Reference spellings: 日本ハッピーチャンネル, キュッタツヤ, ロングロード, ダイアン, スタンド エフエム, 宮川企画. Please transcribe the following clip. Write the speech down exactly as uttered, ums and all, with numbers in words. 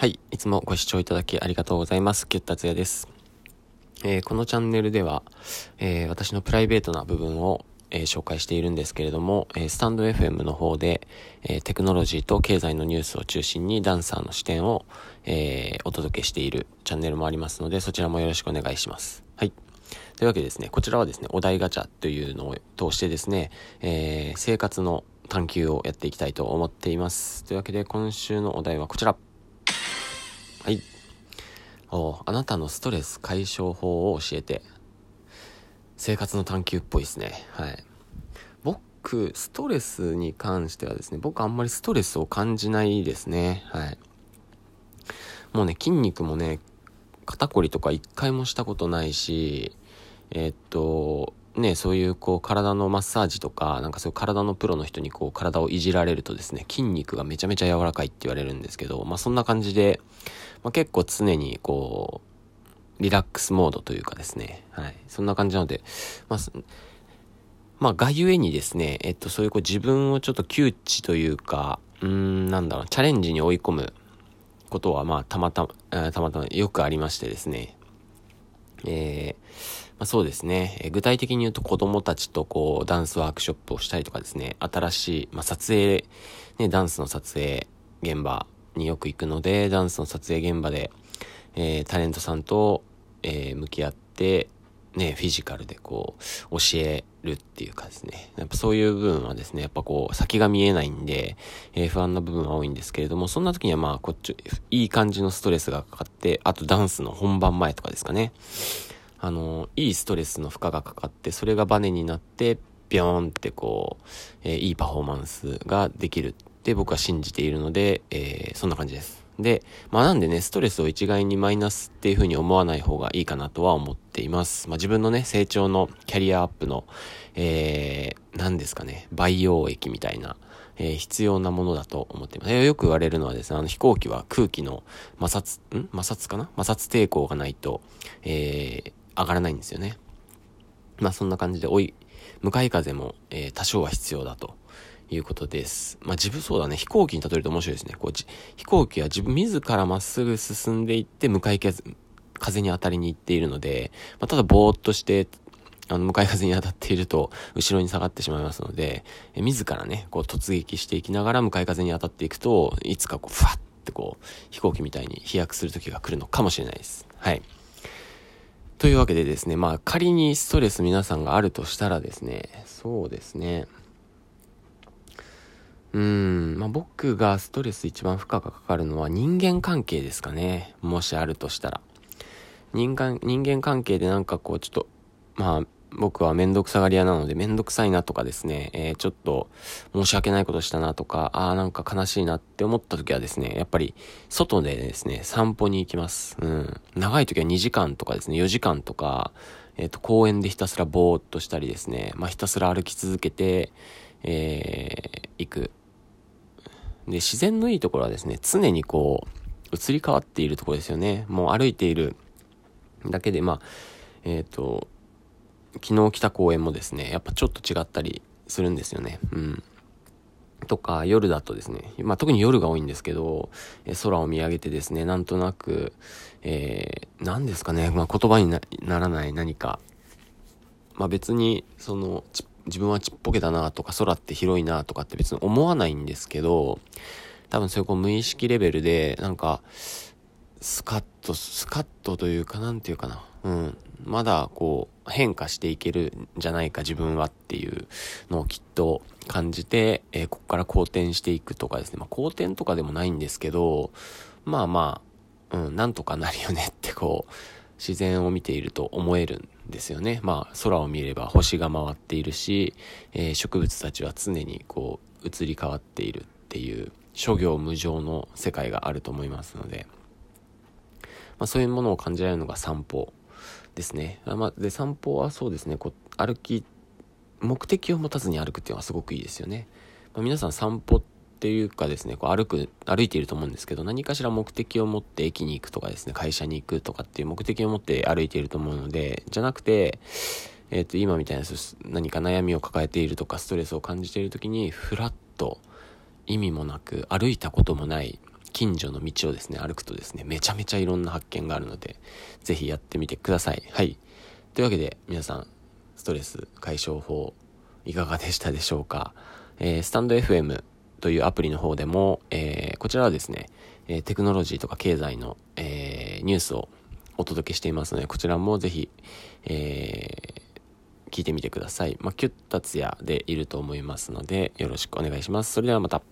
はい、いつもご視聴いただきありがとうございます。キュッタツヤです、えー。このチャンネルでは、えー、私のプライベートな部分を、えー、紹介しているんですけれども、えー、スタンド エフエム の方で、えー、テクノロジーと経済のニュースを中心にダンサーの視点を、えー、お届けしているチャンネルもありますので、そちらもよろしくお願いします。はい。というわけでですね、こちらはですね、お題ガチャというのを通してですね、えー、生活の探求をやっていきたいと思っています。というわけで今週のお題はこちら。はい、お、あなたのストレス解消法を教えて。生活の探求っぽいですね。はい。僕、ストレスに関してはですね、僕あんまりストレスを感じないですね。はい。もうね、筋肉もね、肩こりとか一回もしたことないし、えー、っと、ね、そういうこう体のマッサージとか、なんかそういう体のプロの人にこう体をいじられるとですね、筋肉がめちゃめちゃ柔らかいって言われるんですけど、まあそんな感じで、まあ、結構常にこうリラックスモードというかですね、はい、そんな感じなので、まあ、まあがゆえにですね、えっとそういうこう自分をちょっと窮地というか、うーんなんだろうチャレンジに追い込むことはまあたまたまたまたまよくありましてですね。えーまあ、そうですね、えー、具体的に言うと子供たちとこうダンスワークショップをしたりとかですね、新しい、まあ、撮影、ね、ダンスの撮影現場によく行くので、ダンスの撮影現場で、えー、タレントさんと、えー、向き合って、ね、フィジカルでこう教えるっていうかですね、やっぱそういう部分はですね、やっぱこう先が見えないんで、えー、不安な部分は多いんですけれども、そんな時にはまあこっちいい感じのストレスがかかって、あとダンスの本番前とかですかね、あのいいストレスの負荷がかかって、それがバネになってビョーンってこう、えー、いいパフォーマンスができるって僕は信じているので、えー、そんな感じです。で、まあ、なんでね、ストレスを一概にマイナスっていう風に思わない方がいいかなとは思っています。まあ、自分のね成長のキャリアアップの、えー、何ですかね、培養液みたいな、えー、必要なものだと思っています。よく言われるのはですね、あの飛行機は空気の摩擦ん摩擦かな摩擦抵抗がないと、えー上がらないんですよね。まあそんな感じで、おい向かい風も、えー、多少は必要だということです。まあ自分そうだね、飛行機に例えると面白いですね。こう飛行機は自分自らまっすぐ進んでいって向かい風、風に当たりに行っているので、まあ、ただぼーっとしてあの向かい風に当たっていると後ろに下がってしまいますので、えー、自らねこう突撃していきながら向かい風に当たっていくと、いつかこうふわってこう飛行機みたいに飛躍する時が来るのかもしれないです。はい。というわけでですね、まあ仮にストレス皆さんがあるとしたらですね、そうですね、うーん、まあ僕がストレス一番負荷がかかるのは人間関係ですかね、もしあるとしたら。人間、人間関係でなんかこうちょっと、まあ僕はめんどくさがり屋なので、めんどくさいなとかですね、えー、ちょっと申し訳ないことしたなとか、あーなんか悲しいなって思った時はですね、やっぱり外でですね、散歩に行きます。うん。長い時はにじかんとかですね、よじかんとか、えっと、公園でひたすらぼーっとしたりですね、まあ、ひたすら歩き続けて、えー、行く。で、自然のいいところはですね、常にこう、移り変わっているところですよね。もう歩いているだけで、まあ、えっと、昨日来た公園もですね、やっぱちょっと違ったりするんですよね。うん。とか、夜だとですね、まあ特に夜が多いんですけど、え空を見上げてですね、なんとなく、えー、何ですかね、まあ言葉に な, ならない何か、まあ別に、その、自分はちっぽけだなとか、空って広いなとかって別に思わないんですけど、多分そういうこう無意識レベルで、なんか、スカッと、スカッとというか、なんていうかな、うん。まだこう変化していけるんじゃないか自分はっていうのをきっと感じて、えー、ここから好転していくとかですね、まあ好転とかでもないんですけど、まあまあ、うん、なんとかなるよねってこう自然を見ていると思えるんですよね。まあ空を見れば星が回っているし、えー、植物たちは常にこう移り変わっているっていう諸行無常の世界があると思いますので、まあそういうものを感じられるのが散歩ですね。まあ、で散歩はそうですね、こう歩き目的を持たずに歩くっていうのはすごくいいですよね。まあ、皆さん散歩っていうかですね、こう歩く歩いていると思うんですけど、何かしら目的を持って駅に行くとかですね、会社に行くとかっていう目的を持って歩いていると思うので、じゃなくて、えーと、今みたいな何か悩みを抱えているとかストレスを感じている時に、ふらっと意味もなく歩いたこともない近所の道をですね歩くとですね、めちゃめちゃいろんな発見があるので、ぜひやってみてください。はい、というわけで皆さん、ストレス解消法いかがでしたでしょうか。えー、スタンド エフエム というアプリの方でも、えー、こちらはですね、えー、テクノロジーとか経済の、えー、ニュースをお届けしていますので、こちらもぜひ、えー、聞いてみてください。まあ、キュッタツヤでいると思いますので、よろしくお願いします。それではまた。